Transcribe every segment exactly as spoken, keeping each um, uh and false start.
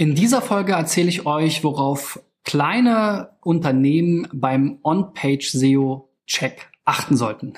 In dieser Folge erzähle ich euch, worauf kleine Unternehmen beim On-Page-S E O-Check achten sollten.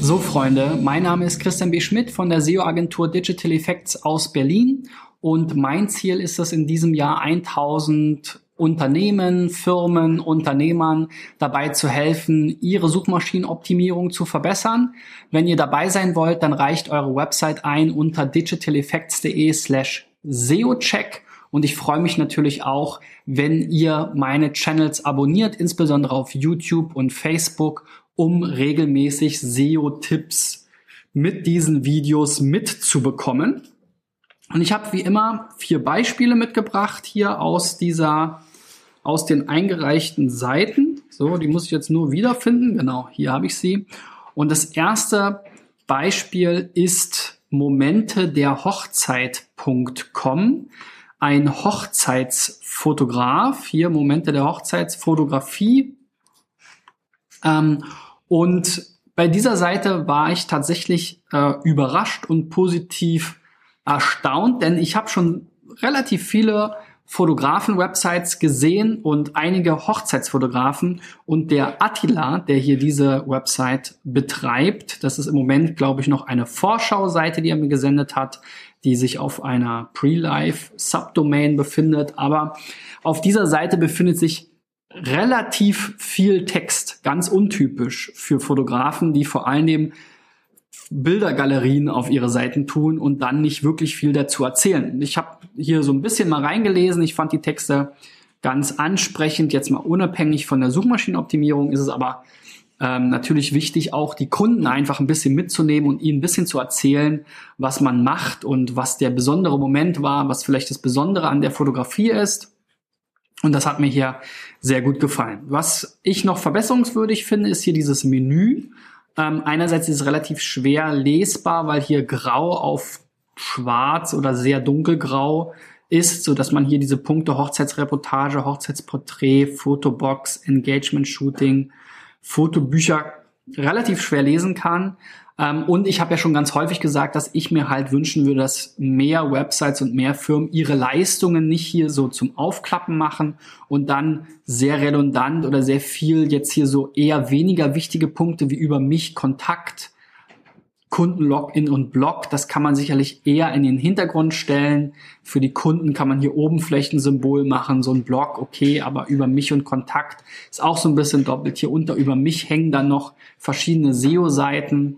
So, Freunde, mein Name ist Christian B. Schmidt von der S E O-Agentur Digital Effects aus Berlin und mein Ziel ist es, in diesem Jahr tausend Unternehmen, Firmen, Unternehmern dabei zu helfen, ihre Suchmaschinenoptimierung zu verbessern. Wenn ihr dabei sein wollt, dann reicht eure Website ein unter digitaleffects dot de slash S E O check. Und ich freue mich natürlich auch, wenn ihr meine Channels abonniert, insbesondere auf YouTube und Facebook, um regelmäßig S E O-Tipps mit diesen Videos mitzubekommen. Und ich habe wie immer vier Beispiele mitgebracht hier aus dieser, aus den eingereichten Seiten. So, die muss ich jetzt nur wiederfinden. Genau, hier habe ich sie. Und das erste Beispiel ist Momente der Hochzeit punkt com. Ein Hochzeitsfotograf, hier Momente der Hochzeitsfotografie. Ähm, und bei dieser Seite war ich tatsächlich äh, überrascht und positiv erstaunt, denn ich habe schon relativ viele Fotografen-Websites gesehen und einige Hochzeitsfotografen. Und der Attila, der hier diese Website betreibt, das ist im Moment, glaube ich, noch eine Vorschau-Seite, die er mir gesendet hat, die sich auf einer Pre-Live-Subdomain befindet. Aber auf dieser Seite befindet sich relativ viel Text, ganz untypisch für Fotografen, die vor allem Bildergalerien auf ihre Seiten tun und dann nicht wirklich viel dazu erzählen. Ich habe hier so ein bisschen mal reingelesen. Ich fand die Texte ganz ansprechend. Jetzt mal unabhängig von der Suchmaschinenoptimierung ist es aber Ähm, natürlich wichtig, auch die Kunden einfach ein bisschen mitzunehmen und ihnen ein bisschen zu erzählen, was man macht und was der besondere Moment war, was vielleicht das Besondere an der Fotografie ist. Und das hat mir hier sehr gut gefallen. Was ich noch verbesserungswürdig finde, ist hier dieses Menü. Ähm, einerseits ist es relativ schwer lesbar, weil hier grau auf schwarz oder sehr dunkelgrau ist, so dass man hier diese Punkte Hochzeitsreportage, Hochzeitsporträt, Fotobox, Engagement Shooting, Fotobücher relativ schwer lesen kann. Und ich habe ja schon ganz häufig gesagt, dass ich mir halt wünschen würde, dass mehr Websites und mehr Firmen ihre Leistungen nicht hier so zum Aufklappen machen und dann sehr redundant oder sehr viel jetzt hier so eher weniger wichtige Punkte wie über mich, Kontakt, Kunden-Login und Blog, das kann man sicherlich eher in den Hintergrund stellen. Für die Kunden kann man hier oben vielleicht ein Symbol machen, so ein Blog, okay, aber über mich und Kontakt ist auch so ein bisschen doppelt. Hier unter über mich hängen dann noch verschiedene S E O-Seiten,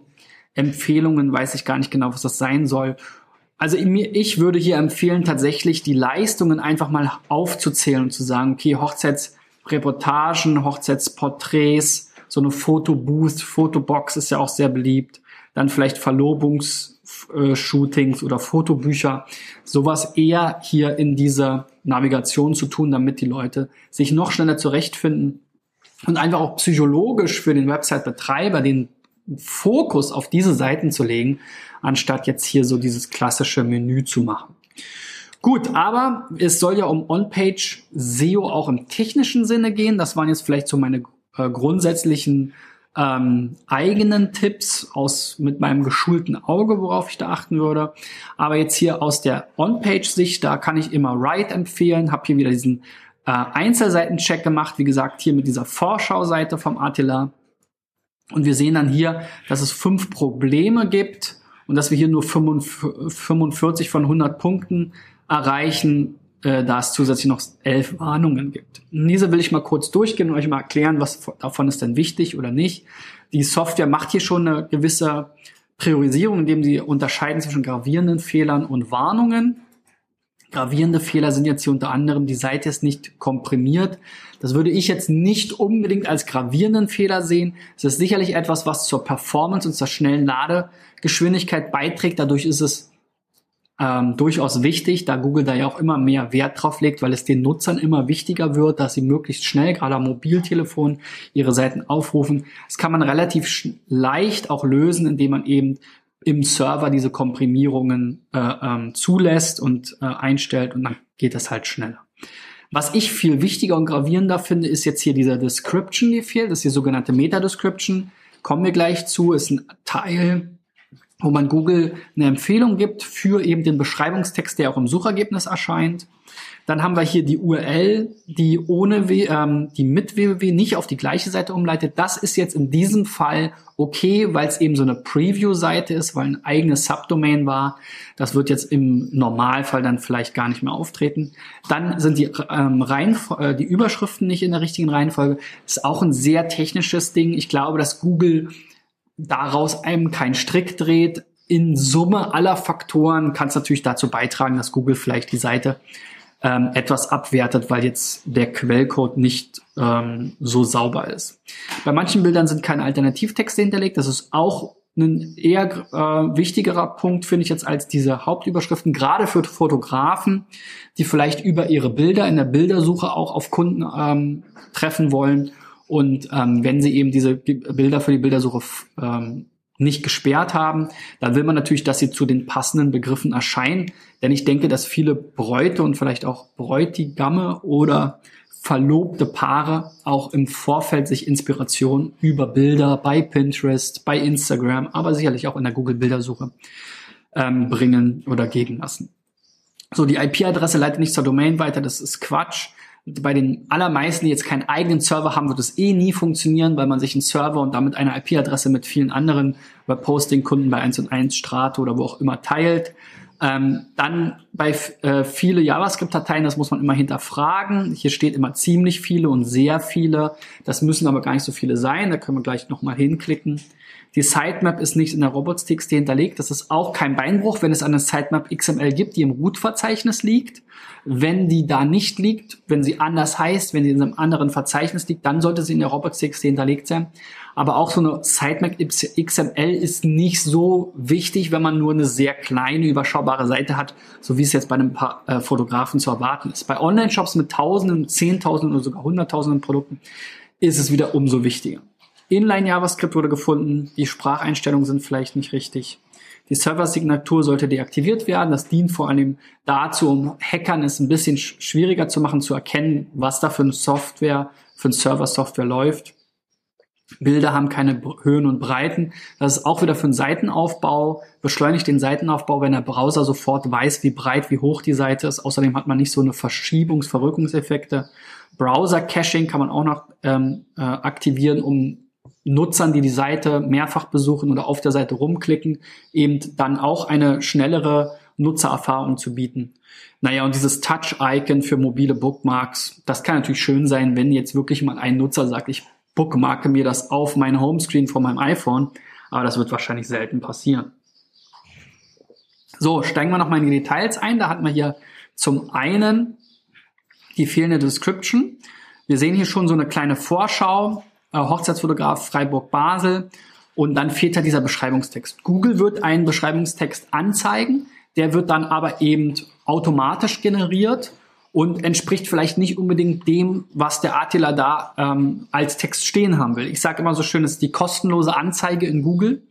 Empfehlungen, weiß ich gar nicht genau, was das sein soll. Also ich würde hier empfehlen, tatsächlich die Leistungen einfach mal aufzuzählen und zu sagen, okay, Hochzeitsreportagen, Hochzeitsporträts, so eine Fotobooth, Fotobox ist ja auch sehr beliebt. Dann vielleicht Verlobungsshootings oder Fotobücher, sowas eher hier in dieser Navigation zu tun, damit die Leute sich noch schneller zurechtfinden und einfach auch psychologisch für den Website-Betreiber den Fokus auf diese Seiten zu legen, anstatt jetzt hier so dieses klassische Menü zu machen. Gut, aber es soll ja um On-Page-S E O auch im technischen Sinne gehen. Das waren jetzt vielleicht so meine äh, grundsätzlichen Ähm, eigenen Tipps aus mit meinem geschulten Auge, worauf ich da achten würde. Aber jetzt hier aus der On-Page-Sicht, da kann ich immer Right empfehlen. Habe hier wieder diesen äh, Einzelseiten-Check gemacht. Wie gesagt, hier mit dieser Vorschau-Seite vom Attila. Und wir sehen dann hier, dass es fünf Probleme gibt und dass wir hier nur fünfundvierzig von hundert Punkten erreichen, äh, da es zusätzlich noch elf Warnungen gibt. Und diese will ich mal kurz durchgehen und euch mal erklären, was davon ist denn wichtig oder nicht. Die Software macht hier schon eine gewisse Priorisierung, indem sie unterscheiden zwischen gravierenden Fehlern und Warnungen. Gravierende Fehler sind jetzt hier unter anderem, die Seite ist nicht komprimiert. Das würde ich jetzt nicht unbedingt als gravierenden Fehler sehen. Es ist sicherlich etwas, was zur Performance und zur schnellen Ladegeschwindigkeit beiträgt. Dadurch ist es Ähm, durchaus wichtig, da Google da ja auch immer mehr Wert drauf legt, weil es den Nutzern immer wichtiger wird, dass sie möglichst schnell, gerade am Mobiltelefon, ihre Seiten aufrufen. Das kann man relativ leicht auch lösen, indem man eben im Server diese Komprimierungen äh, ähm, zulässt und äh, einstellt und dann geht das halt schneller. Was ich viel wichtiger und gravierender finde, ist jetzt hier dieser Description, die fehlt. Das ist die sogenannte Meta-Description. Kommen wir gleich zu. Ist ein Teil, wo man Google eine Empfehlung gibt für eben den Beschreibungstext, der auch im Suchergebnis erscheint. Dann haben wir hier die U R L, die ohne w ähm, die mit www nicht auf die gleiche Seite umleitet. Das ist jetzt in diesem Fall okay, weil es eben so eine Preview-Seite ist, weil ein eigenes Subdomain war. Das wird jetzt im Normalfall dann vielleicht gar nicht mehr auftreten. Dann sind die ähm, Reihenf äh, die Überschriften nicht in der richtigen Reihenfolge. Ist auch ein sehr technisches Ding. Ich glaube, dass Google daraus einem keinen Strick dreht. In Summe aller Faktoren kann es natürlich dazu beitragen, dass Google vielleicht die Seite ähm, etwas abwertet, weil jetzt der Quellcode nicht ähm, so sauber ist. Bei manchen Bildern sind keine Alternativtexte hinterlegt. Das ist auch ein eher äh, wichtigerer Punkt, finde ich jetzt, als diese Hauptüberschriften, gerade für Fotografen, die vielleicht über ihre Bilder in der Bildersuche auch auf Kunden ähm, treffen wollen. Und ähm, wenn sie eben diese Bilder für die Bildersuche ähm, nicht gesperrt haben, dann will man natürlich, dass sie zu den passenden Begriffen erscheinen. Denn ich denke, dass viele Bräute und vielleicht auch Bräutigamme oder verlobte Paare auch im Vorfeld sich Inspiration über Bilder bei Pinterest, bei Instagram, aber sicherlich auch in der Google-Bildersuche ähm, bringen oder geben lassen. So, die I P-Adresse leitet nicht zur Domain weiter, das ist Quatsch. Bei den allermeisten, die jetzt keinen eigenen Server haben, wird es eh nie funktionieren, weil man sich einen Server und damit eine I P-Adresse mit vielen anderen Webhosting-Kunden bei eins und eins, Strato oder wo auch immer teilt. Ähm, dann bei äh, viele JavaScript-Dateien, das muss man immer hinterfragen. Hier steht immer ziemlich viele und sehr viele. Das müssen aber gar nicht so viele sein. Da können wir gleich nochmal hinklicken. Die Sitemap ist nicht in der Robots Punkt t x t hinterlegt. Das ist auch kein Beinbruch, wenn es eine Sitemap X M L gibt, die im Root-Verzeichnis liegt. Wenn die da nicht liegt, wenn sie anders heißt, wenn sie in einem anderen Verzeichnis liegt, dann sollte sie in der Robots Punkt t x t hinterlegt sein. Aber auch so eine Sitemap X M L ist nicht so wichtig, wenn man nur eine sehr kleine, überschaubare Seite hat, so wie es jetzt bei einem pa äh, Fotografen zu erwarten ist. Bei Online-Shops mit Tausenden, Zehntausenden oder sogar Hunderttausenden Produkten ist es wieder umso wichtiger. Inline-JavaScript wurde gefunden, die Spracheinstellungen sind vielleicht nicht richtig. Die Server-Signatur sollte deaktiviert werden. Das dient vor allem dazu, um Hackern es ein bisschen schwieriger zu machen, zu erkennen, was da für eine Software, für eine Server-Software läuft. Bilder haben keine Höhen und Breiten. Das ist auch wieder für einen Seitenaufbau. Beschleunigt den Seitenaufbau, wenn der Browser sofort weiß, wie breit, wie hoch die Seite ist. Außerdem hat man nicht so eine Verschiebungs-, Verrückungseffekte. Browser-Caching kann man auch noch ähm, äh, aktivieren, um Nutzern, die die Seite mehrfach besuchen oder auf der Seite rumklicken, eben dann auch eine schnellere Nutzererfahrung zu bieten. Naja, und dieses Touch-Icon für mobile Bookmarks, das kann natürlich schön sein, wenn jetzt wirklich mal ein Nutzer sagt, ich bookmarke mir das auf meine Homescreen von meinem iPhone, aber das wird wahrscheinlich selten passieren. So, steigen wir nochmal in die Details ein. Da hatten wir hier zum einen die fehlende Description. Wir sehen hier schon so eine kleine Vorschau, Hochzeitsfotograf Freiburg-Basel, und dann fehlt halt dieser Beschreibungstext. Google wird einen Beschreibungstext anzeigen, der wird dann aber eben automatisch generiert und entspricht vielleicht nicht unbedingt dem, was der Attila da ähm, als Text stehen haben will. Ich sage immer so schön, es ist die kostenlose Anzeige in Google.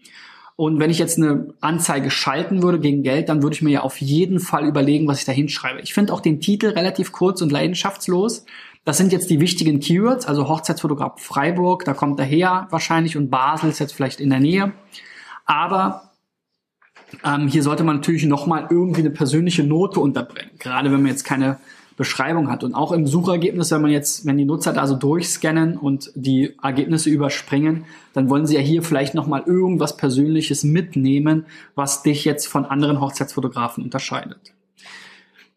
Und wenn ich jetzt eine Anzeige schalten würde gegen Geld, dann würde ich mir ja auf jeden Fall überlegen, was ich da hinschreibe. Ich finde auch den Titel relativ kurz und leidenschaftslos. Das sind jetzt die wichtigen Keywords, also Hochzeitsfotograf Freiburg, da kommt er her wahrscheinlich, und Basel ist jetzt vielleicht in der Nähe. Aber ähm, hier sollte man natürlich nochmal irgendwie eine persönliche Note unterbringen, gerade wenn man jetzt keine Beschreibung hat. Und auch im Suchergebnis, wenn man jetzt, wenn die Nutzer da so durchscannen und die Ergebnisse überspringen, dann wollen sie ja hier vielleicht nochmal irgendwas Persönliches mitnehmen, was dich jetzt von anderen Hochzeitsfotografen unterscheidet.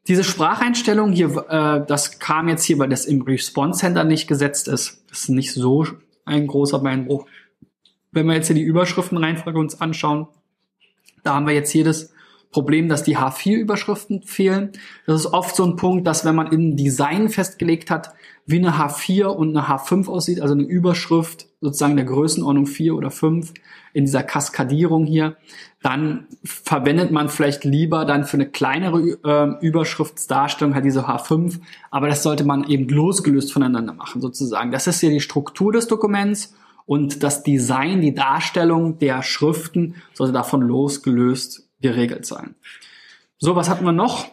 Diese Spracheinstellung hier, äh, das kam jetzt hier, weil das im Response-Center nicht gesetzt ist. Das ist nicht so ein großer Beinbruch. Wenn wir jetzt hier die Überschriftenreihenfolge uns anschauen, da haben wir jetzt hier das Problem, dass die H vier Überschriften fehlen. Das ist oft so ein Punkt, dass wenn man im Design festgelegt hat, wie eine H vier und eine H fünf aussieht, also eine Überschrift sozusagen der Größenordnung vier oder fünf in dieser Kaskadierung hier, dann verwendet man vielleicht lieber dann für eine kleinere äh, Überschriftsdarstellung halt diese H fünf, aber das sollte man eben losgelöst voneinander machen sozusagen. Das ist hier die Struktur des Dokuments, und das Design, die Darstellung der Schriften sollte davon losgelöst geregelt sein. So, was hatten wir noch?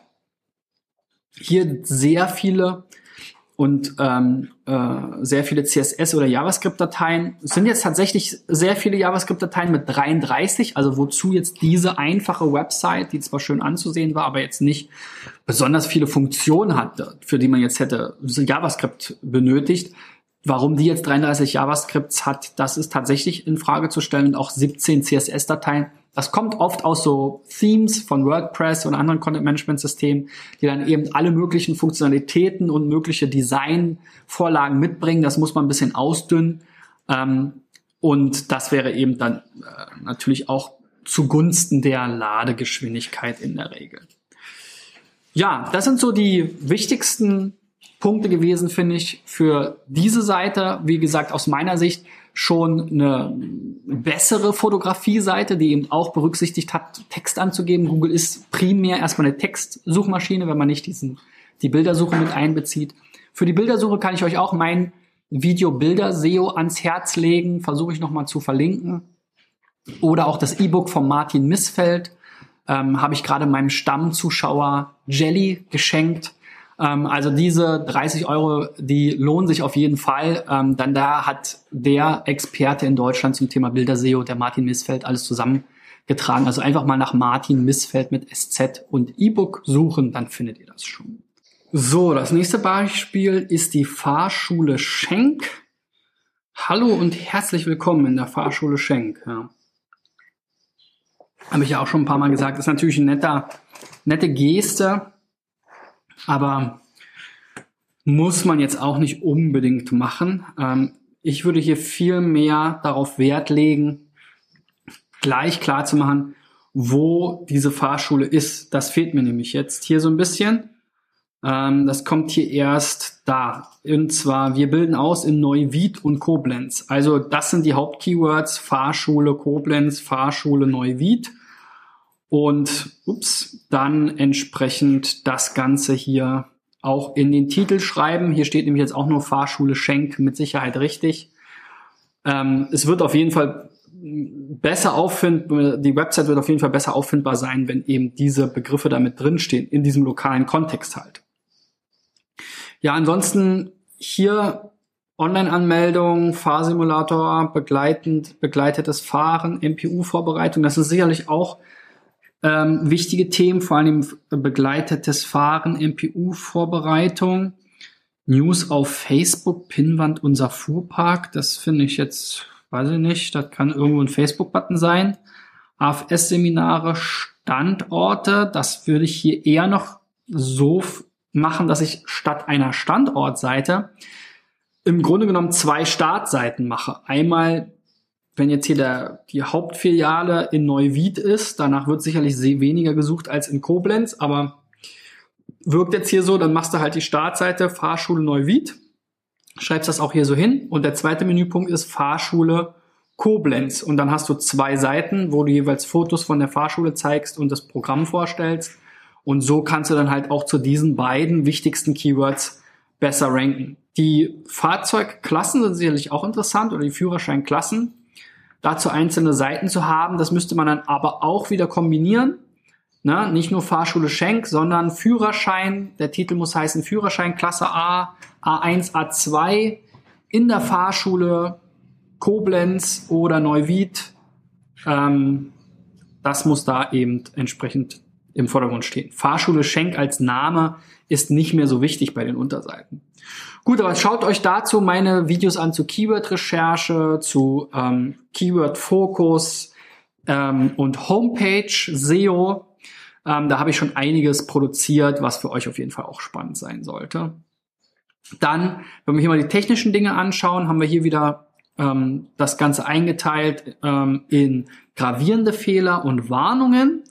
Hier sehr viele und ähm, äh, sehr viele C S S- oder JavaScript-Dateien. Es sind jetzt tatsächlich sehr viele JavaScript-Dateien mit dreiunddreißig, also wozu jetzt diese einfache Website, die zwar schön anzusehen war, aber jetzt nicht besonders viele Funktionen hatte, für die man jetzt hätte JavaScript benötigt. Warum die jetzt dreiunddreißig JavaScripts hat, das ist tatsächlich in Frage zu stellen, und auch siebzehn C S S-Dateien. Das kommt oft aus so Themes von WordPress und anderen Content-Management-Systemen, die dann eben alle möglichen Funktionalitäten und mögliche Design-Vorlagen mitbringen. Das muss man ein bisschen ausdünnen. Ähm, und das wäre eben dann äh, natürlich auch zugunsten der Ladegeschwindigkeit in der Regel. Ja, das sind so die wichtigsten Punkte gewesen, finde ich, für diese Seite. Wie gesagt, aus meiner Sicht schon eine bessere Fotografie-Seite, die eben auch berücksichtigt hat, Text anzugeben. Google ist primär erstmal eine Textsuchmaschine, wenn man nicht diesen, die Bildersuche mit einbezieht. Für die Bildersuche kann ich euch auch mein Video Bilder-S E O ans Herz legen, versuche ich nochmal zu verlinken. Oder auch das E-Book von Martin Missfeld, ähm, habe ich gerade meinem Stammzuschauer Jelly geschenkt. Also diese dreißig Euro, die lohnen sich auf jeden Fall, ähm, denn da hat der Experte in Deutschland zum Thema Bilder-S E O, der Martin Missfeld, alles zusammengetragen. Also einfach mal nach Martin Missfeld mit S Z und E-Book suchen, dann findet ihr das schon. So, das nächste Beispiel ist die Fahrschule Schenk. Hallo und herzlich willkommen in der Fahrschule Schenk. Ja. Habe ich ja auch schon ein paar Mal gesagt, ist natürlich eine netter, nette Geste. Aber muss man jetzt auch nicht unbedingt machen. Ähm, ich würde hier viel mehr darauf Wert legen, gleich klar zu machen, wo diese Fahrschule ist. Das fehlt mir nämlich jetzt hier so ein bisschen. Ähm, das kommt hier erst da. Und zwar, wir bilden aus in Neuwied und Koblenz. Also das sind die Hauptkeywords: Fahrschule Koblenz, Fahrschule Neuwied. Und ups, dann entsprechend das Ganze hier auch in den Titel schreiben. Hier steht nämlich jetzt auch nur Fahrschule Schenk, mit Sicherheit richtig. Ähm, es wird auf jeden Fall besser auffindbar, die Website wird auf jeden Fall besser auffindbar sein, wenn eben diese Begriffe damit drinstehen, in diesem lokalen Kontext halt. Ja, ansonsten hier Online-Anmeldung, Fahrsimulator, begleitend, begleitetes Fahren, M P U-Vorbereitung, das ist sicherlich auch Ähm, wichtige Themen, vor allem begleitetes Fahren, M P U-Vorbereitung, News auf Facebook, Pinnwand, unser Fuhrpark. Das finde ich jetzt, weiß ich nicht, das kann irgendwo ein Facebook-Button sein. A F S-Seminare, Standorte, das würde ich hier eher noch so f- machen, dass ich statt einer Standortseite im Grunde genommen zwei Startseiten mache. Einmal, wenn jetzt hier der, die Hauptfiliale in Neuwied ist, danach wird sicherlich sehr weniger gesucht als in Koblenz, aber wirkt jetzt hier so, dann machst du halt die Startseite Fahrschule Neuwied, schreibst das auch hier so hin, und der zweite Menüpunkt ist Fahrschule Koblenz, und dann hast du zwei Seiten, wo du jeweils Fotos von der Fahrschule zeigst und das Programm vorstellst, und so kannst du dann halt auch zu diesen beiden wichtigsten Keywords besser ranken. Die Fahrzeugklassen sind sicherlich auch interessant, oder die Führerscheinklassen. Dazu einzelne Seiten zu haben, das müsste man dann aber auch wieder kombinieren. Ne? Nicht nur Fahrschule Schenk, sondern Führerschein. Der Titel muss heißen Führerschein Klasse A, A eins, A zwei in der Fahrschule Koblenz oder Neuwied. Ähm, das muss da eben entsprechend im Vordergrund stehen. Fahrschule Schenk als Name ist nicht mehr so wichtig bei den Unterseiten. Gut, aber schaut euch dazu meine Videos an zu Keyword-Recherche, zu ähm, Keyword-Fokus ähm, und Homepage-S E O. Ähm, da habe ich schon einiges produziert, was für euch auf jeden Fall auch spannend sein sollte. Dann, wenn wir hier mal die technischen Dinge anschauen, haben wir hier wieder ähm, das Ganze eingeteilt ähm, in gravierende Fehler und Warnungen.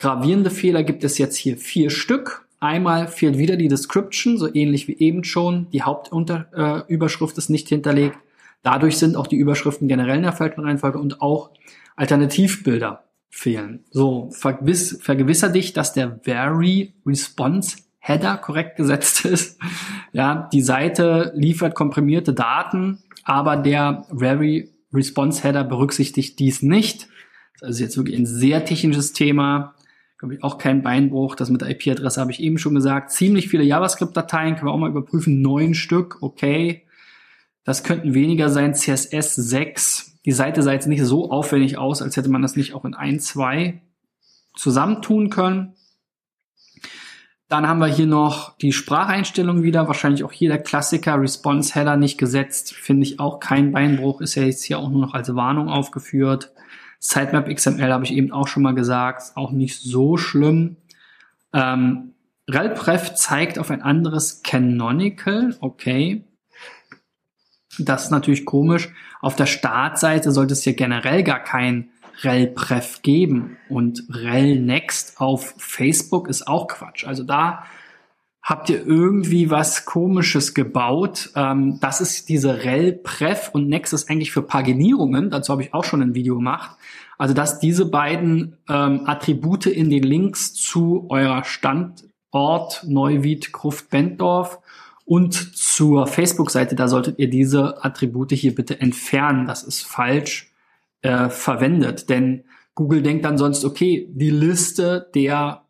Gravierende Fehler gibt es jetzt hier vier Stück. Einmal fehlt wieder die Description, so ähnlich wie eben schon. Die Hauptüberschrift äh, ist nicht hinterlegt. Dadurch sind auch die Überschriften generell in der falschen Reihenfolge, und auch Alternativbilder fehlen. So, vergiss, vergewisser dich, dass der Vary Response Header korrekt gesetzt ist. Ja, die Seite liefert komprimierte Daten, aber der Vary Response Header berücksichtigt dies nicht. Das ist jetzt wirklich ein sehr technisches Thema. glaube ich, auch kein Beinbruch. Das mit der I P-Adresse habe ich eben schon gesagt. Ziemlich viele JavaScript-Dateien, können wir auch mal überprüfen. Neun Stück, okay. Das könnten weniger sein. C S S sechs. Die Seite sah jetzt nicht so aufwendig aus, als hätte man das nicht auch in ein, zwei zusammentun können. Dann haben wir hier noch die Spracheinstellung wieder. Wahrscheinlich auch hier der Klassiker. Response Header nicht gesetzt. Finde ich auch kein Beinbruch. Ist ja jetzt hier auch nur noch als Warnung aufgeführt. Sitemap X M L habe ich eben auch schon mal gesagt. Ist auch nicht so schlimm. Ähm, RelPref zeigt auf ein anderes Canonical. Okay. Das ist natürlich komisch. Auf der Startseite sollte es hier generell gar kein RelPref geben. Und RelNext auf Facebook ist auch Quatsch. Also da habt ihr irgendwie was Komisches gebaut. Ähm, das ist diese RelPref und Next ist eigentlich für Paginierungen. Dazu habe ich auch schon ein Video gemacht. Also dass diese beiden ähm, Attribute in den Links zu eurer Standort Neuwied, Gruft, Benddorf und zur Facebook-Seite, da solltet ihr diese Attribute hier bitte entfernen. Das ist falsch äh, verwendet, denn Google denkt dann sonst, okay, die Liste der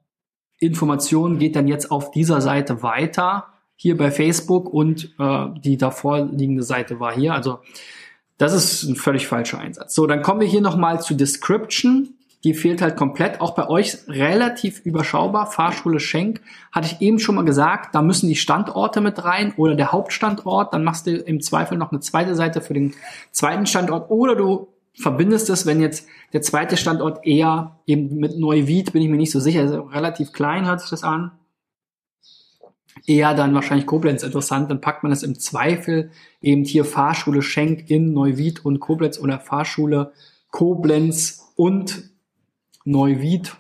Informationen geht dann jetzt auf dieser Seite weiter, hier bei Facebook, und äh, die davor liegende Seite war hier. Also das ist ein völlig falscher Einsatz. So, dann kommen wir hier nochmal zu Description. Die fehlt halt komplett, auch bei euch relativ überschaubar. Fahrschule Schenk, hatte ich eben schon mal gesagt, da müssen die Standorte mit rein oder der Hauptstandort. Dann machst du im Zweifel noch eine zweite Seite für den zweiten Standort oder du verbindest es, wenn jetzt der zweite Standort eher eben mit Neuwied, bin ich mir nicht so sicher, also relativ klein hört sich das an, eher dann wahrscheinlich Koblenz interessant, dann packt man das im Zweifel eben hier Fahrschule Schenk in Neuwied und Koblenz oder Fahrschule Koblenz und Neuwied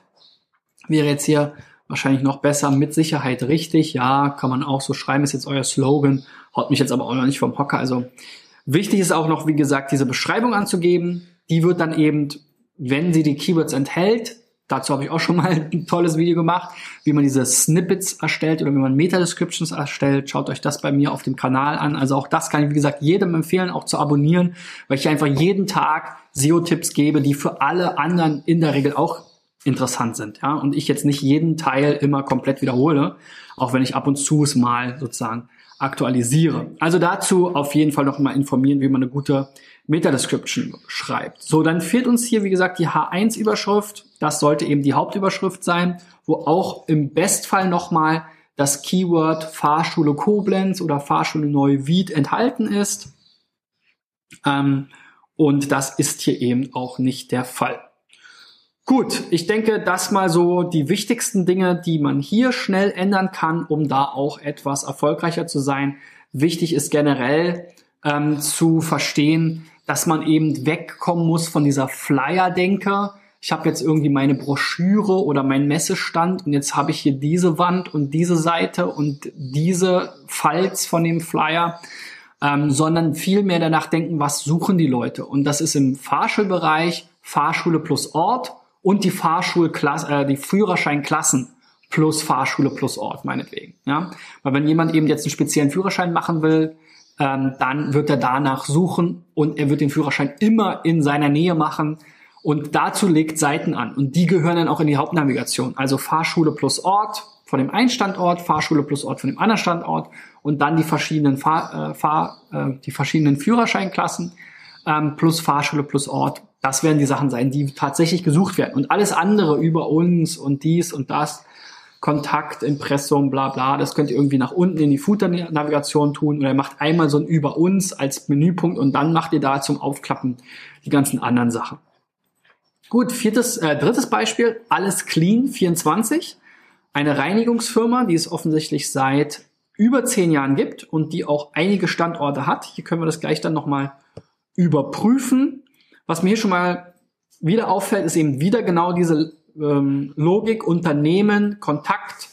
wäre jetzt hier wahrscheinlich noch besser, mit Sicherheit richtig, ja, kann man auch so schreiben, ist jetzt euer Slogan, haut mich jetzt aber auch noch nicht vom Hocker, also wichtig ist auch noch, wie gesagt, diese Beschreibung anzugeben, die wird dann eben, wenn sie die Keywords enthält, dazu habe ich auch schon mal ein tolles Video gemacht, wie man diese Snippets erstellt oder wie man Meta-Descriptions erstellt, schaut euch das bei mir auf dem Kanal an, also auch das kann ich, wie gesagt, jedem empfehlen, auch zu abonnieren, weil ich einfach jeden Tag S E O-Tipps gebe, die für alle anderen in der Regel auch interessant sind, ja, und ich jetzt nicht jeden Teil immer komplett wiederhole, auch wenn ich ab und zu es mal sozusagen aktualisiere. Also dazu auf jeden Fall noch mal informieren, wie man eine gute Meta-Description schreibt. So, dann fehlt uns hier, wie gesagt, die H eins Überschrift. Das sollte eben die Hauptüberschrift sein, wo auch im Bestfall noch mal das Keyword Fahrschule Koblenz oder Fahrschule Neuwied enthalten ist. Ähm, und das ist hier eben auch nicht der Fall. Gut, ich denke, das mal so die wichtigsten Dinge, die man hier schnell ändern kann, um da auch etwas erfolgreicher zu sein. Wichtig ist generell ähm, zu verstehen, dass man eben wegkommen muss von dieser Flyer-Denke. Ich habe jetzt irgendwie meine Broschüre oder meinen Messestand und jetzt habe ich hier diese Wand und diese Seite und diese Falz von dem Flyer. Ähm, sondern viel mehr danach denken, was suchen die Leute. Und das ist im Fahrschulbereich Fahrschule plus Ort. Und die Fahrschulklasse, äh, die Führerscheinklassen plus Fahrschule plus Ort, meinetwegen. Ja? Weil wenn jemand eben jetzt einen speziellen Führerschein machen will, ähm, dann wird er danach suchen und er wird den Führerschein immer in seiner Nähe machen. Und dazu legt Seiten an. Und die gehören dann auch in die Hauptnavigation. Also Fahrschule plus Ort von dem einen Standort, Fahrschule plus Ort von dem anderen Standort und dann die verschiedenen, Fahr, äh, Fahr, äh, die verschiedenen Führerscheinklassen ähm, plus Fahrschule plus Ort. Das werden die Sachen sein, die tatsächlich gesucht werden. Und alles andere über uns und dies und das, Kontakt, Impressum, bla bla, das könnt ihr irgendwie nach unten in die Footer-Navigation tun oder ihr macht einmal so ein über uns als Menüpunkt und dann macht ihr da zum Aufklappen die ganzen anderen Sachen. Gut, viertes, äh, drittes Beispiel, Alles Clean vierundzwanzig. Eine Reinigungsfirma, die es offensichtlich seit über zehn Jahren gibt und die auch einige Standorte hat. Hier können wir das gleich dann nochmal überprüfen. Was mir hier schon mal wieder auffällt, ist eben wieder genau diese ähm, Logik, Unternehmen, Kontakt.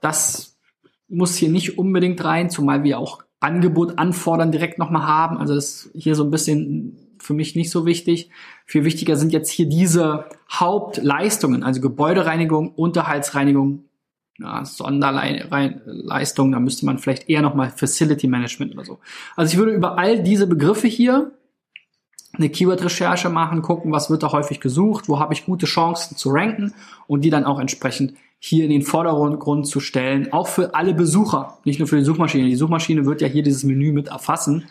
Das muss hier nicht unbedingt rein, zumal wir auch Angebot anfordern direkt nochmal haben. Also das ist hier so ein bisschen für mich nicht so wichtig. Viel wichtiger sind jetzt hier diese Hauptleistungen, also Gebäudereinigung, Unterhaltsreinigung, ja, Sonderleistung. Da müsste man vielleicht eher nochmal Facility Management oder so. Also ich würde über all diese Begriffe hier eine Keyword-Recherche machen, gucken, was wird da häufig gesucht, wo habe ich gute Chancen zu ranken und die dann auch entsprechend hier in den Vordergrund zu stellen, auch für alle Besucher, nicht nur für die Suchmaschine. Die Suchmaschine wird ja hier dieses Menü mit erfassen,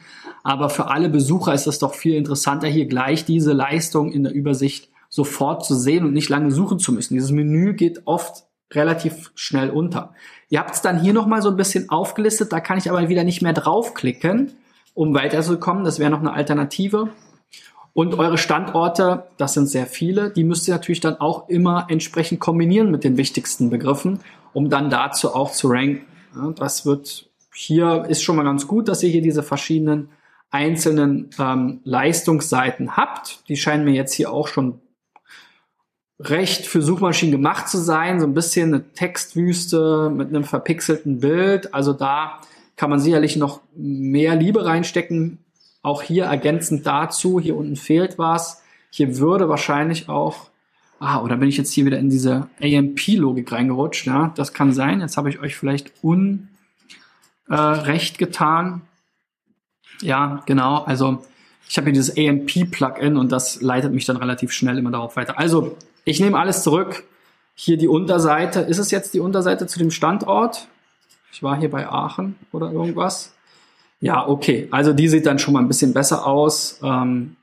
aber für alle Besucher ist es doch viel interessanter, hier gleich diese Leistung in der Übersicht sofort zu sehen und nicht lange suchen zu müssen. Dieses Menü geht oft relativ schnell unter. Ihr habt es dann hier nochmal so ein bisschen aufgelistet, da kann ich aber wieder nicht mehr draufklicken, um weiterzukommen. Das wäre noch eine Alternative. Und eure Standorte, das sind sehr viele, die müsst ihr natürlich dann auch immer entsprechend kombinieren mit den wichtigsten Begriffen, um dann dazu auch zu ranken. Das wird hier, ist schon mal ganz gut, dass ihr hier diese verschiedenen einzelnen ähm, Leistungsseiten habt. Die scheinen mir jetzt hier auch schon recht für Suchmaschinen gemacht zu sein. So ein bisschen eine Textwüste mit einem verpixelten Bild. Also da kann man sicherlich noch mehr Liebe reinstecken. Auch hier ergänzend dazu, hier unten fehlt was. Hier würde wahrscheinlich auch... Ah, oder bin ich jetzt hier wieder in diese A M P-Logik reingerutscht? Ja, das kann sein. Jetzt habe ich euch vielleicht unrecht äh, getan. Ja, genau. Also ich habe hier dieses A M P-Plugin und das leitet mich dann relativ schnell immer darauf weiter. Also ich nehme alles zurück. Hier die Unterseite. Ist es jetzt die Unterseite zu dem Standort? Ich war hier bei Aachen oder irgendwas. Ja, okay. Also die sieht dann schon mal ein bisschen besser aus. Ähm,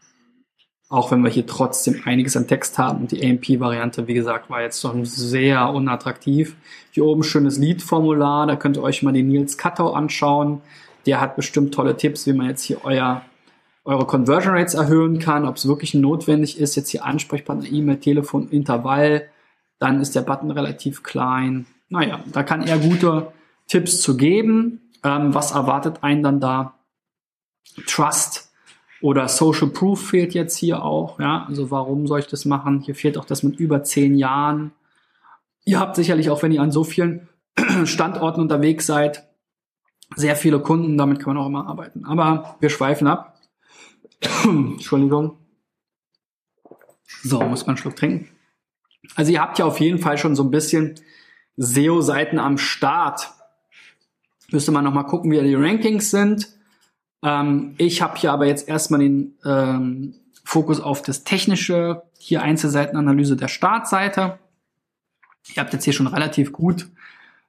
auch wenn wir hier trotzdem einiges an Text haben. Und die A M P-Variante, wie gesagt, war jetzt schon sehr unattraktiv. Hier oben schönes Lead-Formular. Da könnt ihr euch mal den Nils Kattau anschauen. Der hat bestimmt tolle Tipps, wie man jetzt hier euer, eure Conversion Rates erhöhen kann, ob es wirklich notwendig ist. Jetzt hier Ansprechpartner, E-Mail, Telefon, Intervall. Dann ist der Button relativ klein. Naja, da kann er gute Tipps zu geben. Ähm, was erwartet einen dann da? Trust oder Social Proof fehlt jetzt hier auch. Ja? Also warum soll ich das machen? Hier fehlt auch das mit über zehn Jahren. Ihr habt sicherlich auch, wenn ihr an so vielen Standorten unterwegs seid, sehr viele Kunden, damit kann man auch immer arbeiten. Aber wir schweifen ab. Entschuldigung. So, muss man einen Schluck trinken. Also ihr habt ja auf jeden Fall schon so ein bisschen S E O-Seiten am Start. Müsste man nochmal gucken, wie die Rankings sind. Ähm, ich habe hier aber jetzt erstmal den ähm, Fokus auf das Technische. Hier Einzelseitenanalyse der Startseite. Ihr habt jetzt hier schon relativ gut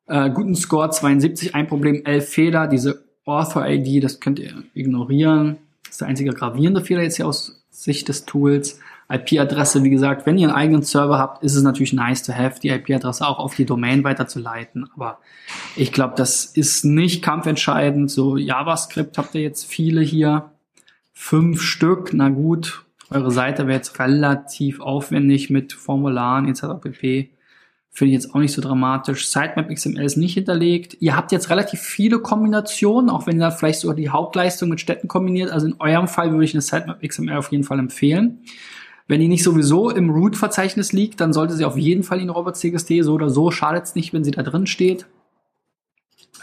Äh, guten Score, zweiundsiebzig, ein Problem, elf Fehler, diese Author-I D, das könnt ihr ignorieren. Das ist der einzige gravierende Fehler jetzt hier aus Sicht des Tools. I P-Adresse, wie gesagt, wenn ihr einen eigenen Server habt, ist es natürlich nice to have, die I P-Adresse auch auf die Domain weiterzuleiten, aber ich glaube, das ist nicht kampfentscheidend. So JavaScript habt ihr jetzt viele hier, fünf Stück, na gut, eure Seite wäre jetzt relativ aufwendig mit Formularen et cetera pp. Finde ich jetzt auch nicht so dramatisch. Sitemap X M L ist nicht hinterlegt. Ihr habt jetzt relativ viele Kombinationen, auch wenn ihr vielleicht sogar die Hauptleistung mit Städten kombiniert. Also in eurem Fall würde ich eine Sitemap X M L auf jeden Fall empfehlen. Wenn die nicht sowieso im Root-Verzeichnis liegt, dann sollte sie auf jeden Fall in robots.txt, so oder so. Schadet es nicht, wenn sie da drin steht.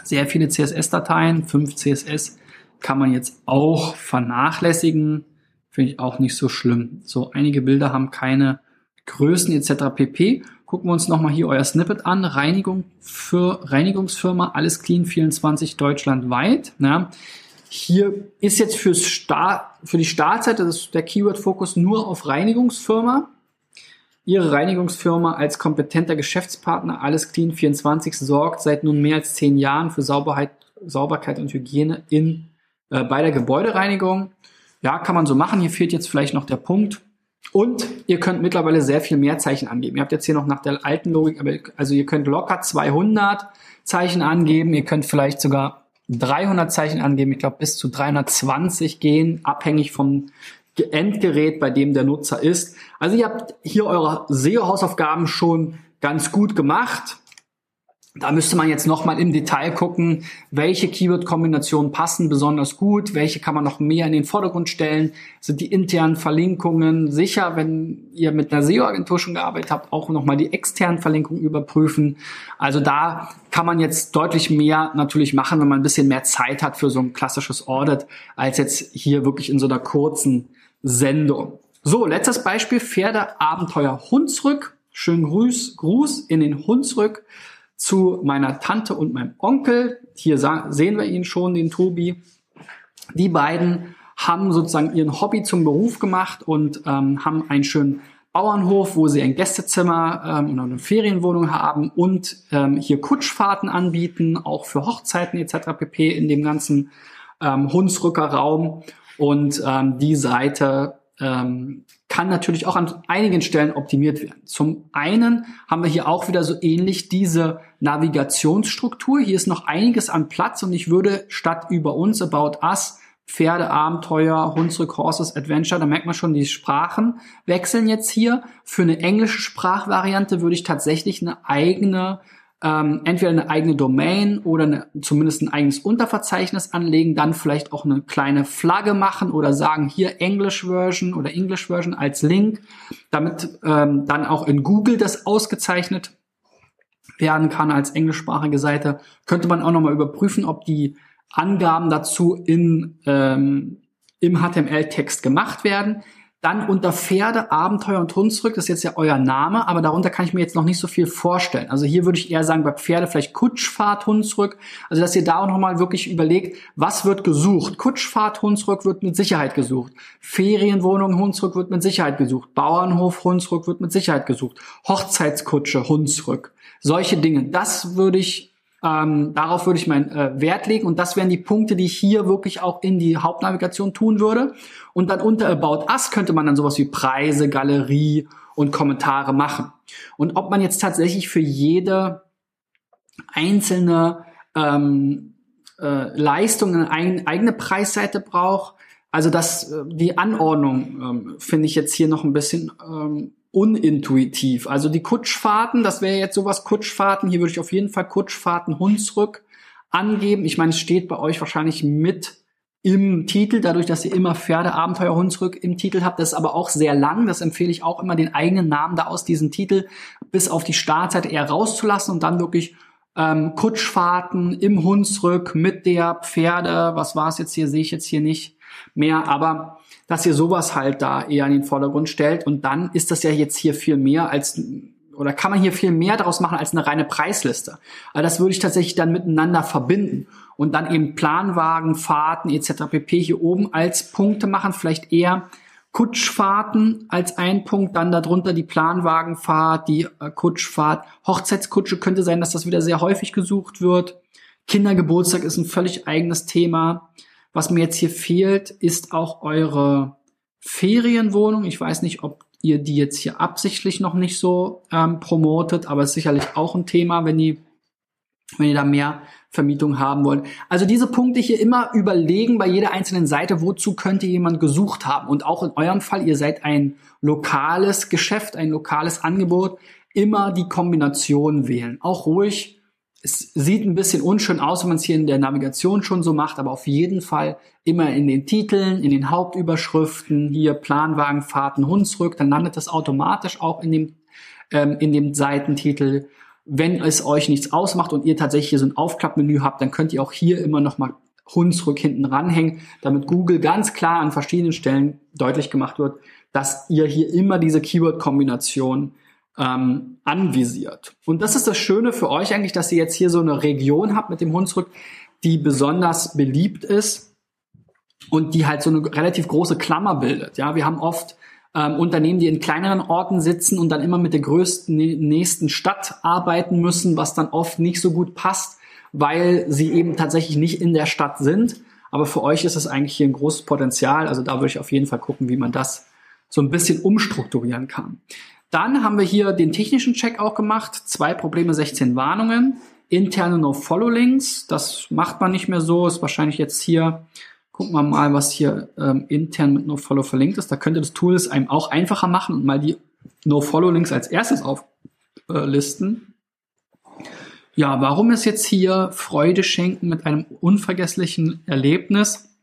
Sehr viele C S S-Dateien. fünf C S S kann man jetzt auch vernachlässigen. Finde ich auch nicht so schlimm. So, einige Bilder haben keine Größen et cetera pp. Gucken wir uns nochmal hier euer Snippet an. Reinigung für Reinigungsfirma, Alles Clean vierundzwanzig deutschlandweit. Ja, hier ist jetzt fürs Start, für die Startseite das der Keyword-Fokus nur auf Reinigungsfirma. Ihre Reinigungsfirma als kompetenter Geschäftspartner Alles Clean vierundzwanzig sorgt seit nun mehr als zehn Jahren für Sauberheit, Sauberkeit und Hygiene in, äh, bei der Gebäudereinigung. Ja, kann man so machen. Hier fehlt jetzt vielleicht noch der Punkt. Und ihr könnt mittlerweile sehr viel mehr Zeichen angeben. Ihr habt jetzt hier noch nach der alten Logik, also ihr könnt locker zweihundert Zeichen angeben. Ihr könnt vielleicht sogar dreihundert Zeichen angeben. Ich glaube, bis zu dreihundertzwanzig gehen, abhängig vom Endgerät, bei dem der Nutzer ist. Also ihr habt hier eure S E O-Hausaufgaben schon ganz gut gemacht. Da müsste man jetzt nochmal im Detail gucken, welche Keyword-Kombinationen passen besonders gut, welche kann man noch mehr in den Vordergrund stellen, sind die internen Verlinkungen sicher, wenn ihr mit einer S E O-Agentur schon gearbeitet habt, auch nochmal die externen Verlinkungen überprüfen. Also da kann man jetzt deutlich mehr natürlich machen, wenn man ein bisschen mehr Zeit hat für so ein klassisches Audit, als jetzt hier wirklich in so einer kurzen Sendung. So, letztes Beispiel, Pferdeabenteuer Hunsrück. Schönen Gruß, Gruß in den Hunsrück zu meiner Tante und meinem Onkel. Hier sehen wir ihn schon, den Tobi. Die beiden haben sozusagen ihren Hobby zum Beruf gemacht und ähm, haben einen schönen Bauernhof, wo sie ein Gästezimmer ähm, und eine Ferienwohnung haben und ähm, hier Kutschfahrten anbieten, auch für Hochzeiten et cetera pp. In dem ganzen ähm, Hunsrücker Raum. Und ähm, die Seite ähm, kann natürlich auch an einigen Stellen optimiert werden. Zum einen haben wir hier auch wieder so ähnlich diese Navigationsstruktur. Hier ist noch einiges an Platz und ich würde statt über uns, about us, Pferdeabenteuer, Hunsrück Horses Adventure, da merkt man schon, die Sprachen wechseln jetzt hier. Für eine englische Sprachvariante würde ich tatsächlich eine eigene, ähm, entweder eine eigene Domain oder eine, zumindest ein eigenes Unterverzeichnis anlegen, dann vielleicht auch eine kleine Flagge machen oder sagen, hier English Version oder English Version als Link, damit ähm, dann auch in Google das ausgezeichnet werden kann als englischsprachige Seite. Könnte man auch nochmal überprüfen, ob die Angaben dazu in, ähm, im H T M L-Text gemacht werden. Dann unter Pferde, Abenteuer und Hunsrück, das ist jetzt ja euer Name, aber darunter kann ich mir jetzt noch nicht so viel vorstellen. Also hier würde ich eher sagen, bei Pferde vielleicht Kutschfahrt Hunsrück. Also dass ihr da auch nochmal wirklich überlegt, was wird gesucht. Kutschfahrt Hunsrück wird mit Sicherheit gesucht. Ferienwohnung Hunsrück wird mit Sicherheit gesucht. Bauernhof Hunsrück wird mit Sicherheit gesucht. Hochzeitskutsche Hunsrück. Solche Dinge, das würde ich Ähm, darauf würde ich meinen äh, Wert legen und das wären die Punkte, die ich hier wirklich auch in die Hauptnavigation tun würde. Und dann unter About Us könnte man dann sowas wie Preise, Galerie und Kommentare machen. Und ob man jetzt tatsächlich für jede einzelne ähm, äh, Leistung eine ein, eigene Preisseite braucht, also das, äh, die Anordnung ähm, finde ich jetzt hier noch ein bisschen ähm, unintuitiv. Also die Kutschfahrten, das wäre jetzt sowas, Kutschfahrten, hier würde ich auf jeden Fall Kutschfahrten Hunsrück angeben. Ich meine, es steht bei euch wahrscheinlich mit im Titel, dadurch, dass ihr immer Pferdeabenteuer Hunsrück im Titel habt. Das ist aber auch sehr lang, das empfehle ich auch immer, den eigenen Namen da aus diesem Titel bis auf die Startseite eher rauszulassen und dann wirklich ähm, Kutschfahrten im Hunsrück mit der Pferde, was war es jetzt hier, sehe ich jetzt hier nicht mehr, aber dass ihr sowas halt da eher in den Vordergrund stellt und dann ist das ja jetzt hier viel mehr als, oder kann man hier viel mehr daraus machen als eine reine Preisliste. Also das würde ich tatsächlich dann miteinander verbinden und dann eben Planwagen, Fahrten et cetera pp. Hier oben als Punkte machen, vielleicht eher Kutschfahrten als ein Punkt, dann darunter die Planwagenfahrt, die Kutschfahrt, Hochzeitskutsche könnte sein, dass das wieder sehr häufig gesucht wird. Kindergeburtstag ist ein völlig eigenes Thema. Was mir jetzt hier fehlt, ist auch eure Ferienwohnung. Ich weiß nicht, ob ihr die jetzt hier absichtlich noch nicht so ähm, promotet, aber ist sicherlich auch ein Thema, wenn die, wenn ihr da mehr Vermietung haben wollt. Also diese Punkte hier immer überlegen bei jeder einzelnen Seite, wozu könnte jemand gesucht haben. Und auch in eurem Fall, ihr seid ein lokales Geschäft, ein lokales Angebot, immer die Kombination wählen. Auch ruhig. Es sieht ein bisschen unschön aus, wenn man es hier in der Navigation schon so macht, aber auf jeden Fall immer in den Titeln, in den Hauptüberschriften, hier Planwagenfahrten, Hunsrück, dann landet das automatisch auch in dem, ähm, in dem Seitentitel. Wenn es euch nichts ausmacht und ihr tatsächlich hier so ein Aufklappmenü habt, dann könnt ihr auch hier immer nochmal Hunsrück hinten ranhängen, damit Google ganz klar an verschiedenen Stellen deutlich gemacht wird, dass ihr hier immer diese Keyword-Kombination Ähm, anvisiert. Und das ist das Schöne für euch eigentlich, dass ihr jetzt hier so eine Region habt mit dem Hunsrück, die besonders beliebt ist und die halt so eine relativ große Klammer bildet. Ja, wir haben oft ähm, Unternehmen, die in kleineren Orten sitzen und dann immer mit der größten nächsten Stadt arbeiten müssen, was dann oft nicht so gut passt, weil sie eben tatsächlich nicht in der Stadt sind. Aber für euch ist es eigentlich hier ein großes Potenzial. Also da würde ich auf jeden Fall gucken, wie man das so ein bisschen umstrukturieren kann. Dann haben wir hier den technischen Check auch gemacht. Zwei Probleme, sechzehn Warnungen. Interne No-Follow-Links. Das macht man nicht mehr so. Ist wahrscheinlich jetzt hier, gucken wir mal, was hier ähm, intern mit No-Follow verlinkt ist. Da könnte das Tool es einem auch einfacher machen und mal die No-Follow-Links als erstes auflisten. Äh, ja, warum ist jetzt hier Freude schenken mit einem unvergesslichen Erlebnis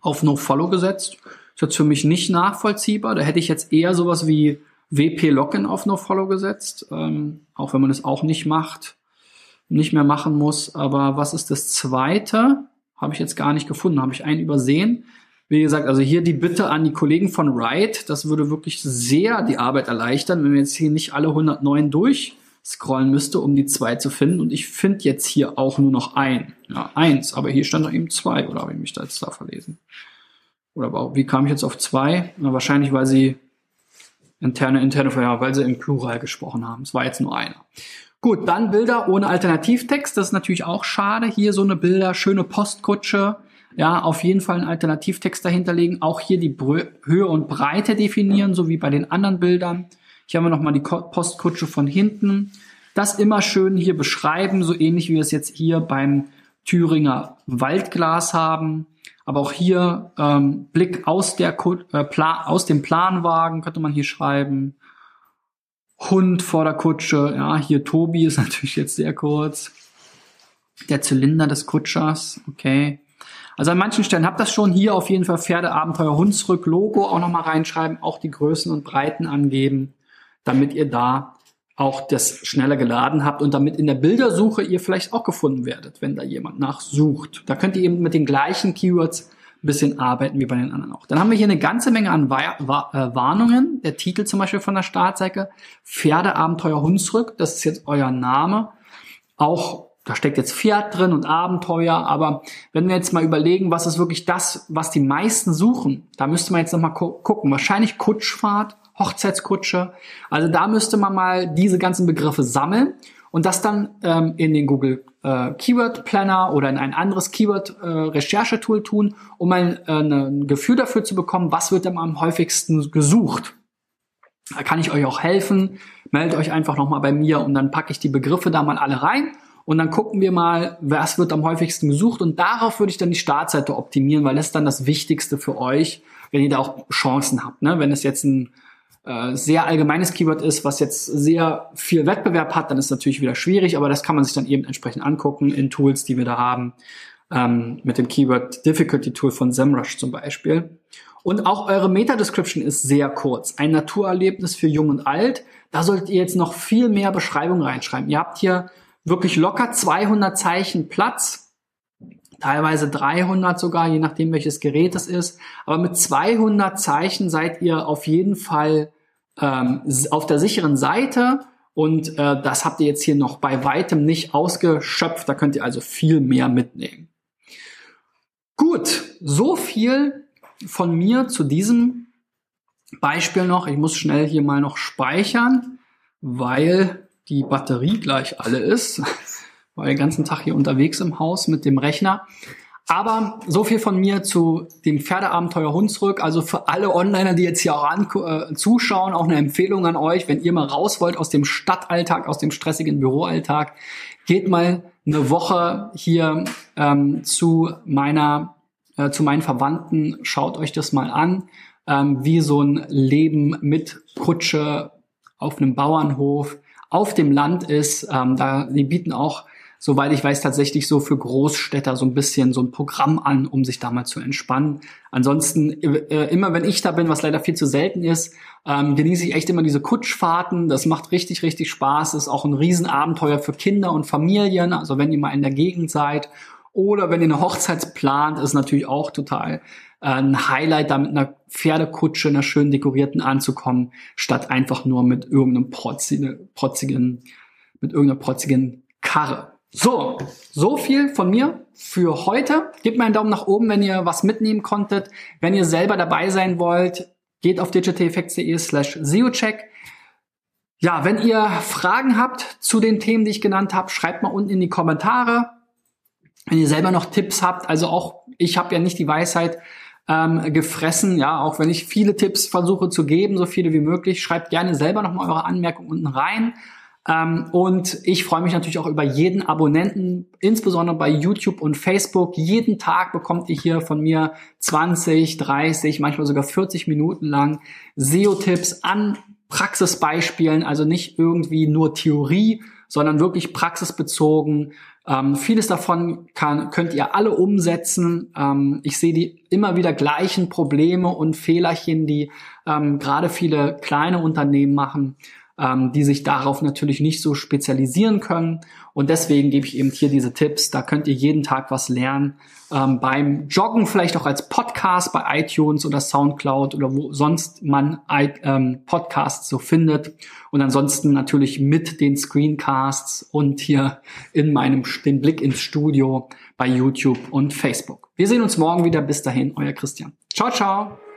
auf No-Follow gesetzt? Ist jetzt für mich nicht nachvollziehbar. Da hätte ich jetzt eher sowas wie W P-Login auf No-Follow gesetzt, ähm, auch wenn man es auch nicht macht, nicht mehr machen muss. Aber was ist das Zweite? Habe ich jetzt gar nicht gefunden, habe ich einen übersehen. Wie gesagt, also hier die Bitte an die Kollegen von Riot, das würde wirklich sehr die Arbeit erleichtern, wenn wir jetzt hier nicht alle hundertneun durchscrollen müsste, um die zwei zu finden. Und ich finde jetzt hier auch nur noch ein. Ja, eins, aber hier stand doch eben zwei, oder habe ich mich da jetzt da verlesen? oder warum, wie kam ich jetzt auf zwei? Na, wahrscheinlich, weil sie interne, interne, weil sie im Plural gesprochen haben. Es war jetzt nur einer. Gut, dann Bilder ohne Alternativtext. Das ist natürlich auch schade. Hier so eine Bilder, schöne Postkutsche. Ja, auf jeden Fall einen Alternativtext dahinterlegen. Auch hier die Brö- Höhe und Breite definieren, so wie bei den anderen Bildern. Hier haben wir nochmal die Ko- Postkutsche von hinten. Das immer schön hier beschreiben, so ähnlich wie wir es jetzt hier beim Thüringer Waldglas haben. Aber auch hier ähm, Blick aus, der Ku- äh, Pla- aus dem Planwagen könnte man hier schreiben. Hund vor der Kutsche. Ja, hier Tobi ist natürlich jetzt sehr kurz. Der Zylinder des Kutschers. Okay. Also an manchen Stellen habt ihr das schon. Hier auf jeden Fall Pferdeabenteuer Hunsrück Logo auch nochmal reinschreiben. Auch die Größen und Breiten angeben, damit ihr da auch das schneller geladen habt und damit in der Bildersuche ihr vielleicht auch gefunden werdet, wenn da jemand nachsucht. Da könnt ihr eben mit den gleichen Keywords ein bisschen arbeiten wie bei den anderen auch. Dann haben wir hier eine ganze Menge an War- War- äh, Warnungen. Der Titel zum Beispiel von der Startseite, Pferdeabenteuer Hunsrück, das ist jetzt euer Name. Auch, da steckt jetzt Pferd drin und Abenteuer, aber wenn wir jetzt mal überlegen, was ist wirklich das, was die meisten suchen, da müsste man jetzt nochmal gu- gucken. Wahrscheinlich Kutschfahrt, Hochzeitskutsche. Also da müsste man mal diese ganzen Begriffe sammeln und das dann ähm, in den Google äh, Keyword Planner oder in ein anderes Keyword äh, Recherchetool tun, um mal äh, ein Gefühl dafür zu bekommen, was wird denn am häufigsten gesucht. Da kann ich euch auch helfen. Meldet euch einfach nochmal bei mir und dann packe ich die Begriffe da mal alle rein und dann gucken wir mal, was wird am häufigsten gesucht und darauf würde ich dann die Startseite optimieren, weil das ist dann das Wichtigste für euch, wenn ihr da auch Chancen habt, ne? Wenn es jetzt ein sehr allgemeines Keyword ist, was jetzt sehr viel Wettbewerb hat, dann ist es natürlich wieder schwierig, aber das kann man sich dann eben entsprechend angucken in Tools, die wir da haben, ähm, mit dem Keyword Difficulty Tool von SEMrush zum Beispiel. Und auch eure Meta-Description ist sehr kurz. Ein Naturerlebnis für Jung und Alt, da solltet ihr jetzt noch viel mehr Beschreibung reinschreiben. Ihr habt hier wirklich locker zweihundert Zeichen Platz, teilweise dreihundert sogar, je nachdem welches Gerät es ist. Aber mit zweihundert Zeichen seid ihr auf jeden Fall ähm, auf der sicheren Seite und äh, das habt ihr jetzt hier noch bei weitem nicht ausgeschöpft. Da könnt ihr also viel mehr mitnehmen. Gut, so viel von mir zu diesem Beispiel noch. Ich muss schnell hier mal noch speichern, weil die Batterie gleich alle ist. War den ganzen Tag hier unterwegs im Haus mit dem Rechner. Aber so viel von mir zu dem Pferdeabenteuer Hunsrück. Also für alle Onliner, die jetzt hier auch an, äh, zuschauen, auch eine Empfehlung an euch, wenn ihr mal raus wollt aus dem Stadtalltag, aus dem stressigen Büroalltag, geht mal eine Woche hier ähm, zu meiner, äh, zu meinen Verwandten, schaut euch das mal an, ähm, wie so ein Leben mit Kutsche auf einem Bauernhof auf dem Land ist. Ähm, da die bieten auch, soweit ich weiß, tatsächlich so für Großstädter so ein bisschen so ein Programm an, um sich da mal zu entspannen. Ansonsten, äh, immer wenn ich da bin, was leider viel zu selten ist, ähm, genieße ich echt immer diese Kutschfahrten. Das macht richtig, richtig Spaß. Ist auch ein Riesenabenteuer für Kinder und Familien. Also wenn ihr mal in der Gegend seid oder wenn ihr eine Hochzeit plant, ist natürlich auch total äh, ein Highlight, da mit einer Pferdekutsche, einer schön dekorierten anzukommen, statt einfach nur mit irgendeinem protzigen, protzigen, mit irgendeiner protzigen Karre. So, so viel von mir für heute. Gebt mir einen Daumen nach oben, wenn ihr was mitnehmen konntet. Wenn ihr selber dabei sein wollt, geht auf digitaleffects dot de slash seocheck. Ja, wenn ihr Fragen habt zu den Themen, die ich genannt habe, schreibt mal unten in die Kommentare. Wenn ihr selber noch Tipps habt, also auch ich habe ja nicht die Weisheit ähm, gefressen, ja, auch wenn ich viele Tipps versuche zu geben, so viele wie möglich, schreibt gerne selber nochmal eure Anmerkungen unten rein. Ähm, und ich freue mich natürlich auch über jeden Abonnenten, insbesondere bei YouTube und Facebook. Jeden Tag bekommt ihr hier von mir zwanzig, dreißig, manchmal sogar vierzig Minuten lang S E O-Tipps an Praxisbeispielen, also nicht irgendwie nur Theorie, sondern wirklich praxisbezogen. Ähm, vieles davon kann, könnt ihr alle umsetzen. Ähm, ich sehe die immer wieder gleichen Probleme und Fehlerchen, die ähm, gerade viele kleine Unternehmen machen, die sich darauf natürlich nicht so spezialisieren können. Und deswegen gebe ich eben hier diese Tipps. Da könnt ihr jeden Tag was lernen. Ähm, beim Joggen vielleicht auch als Podcast bei iTunes oder Soundcloud oder wo sonst man ähm, Podcasts so findet. Und ansonsten natürlich mit den Screencasts und hier in meinem den Blick ins Studio bei YouTube und Facebook. Wir sehen uns morgen wieder. Bis dahin, euer Christian. Ciao, ciao.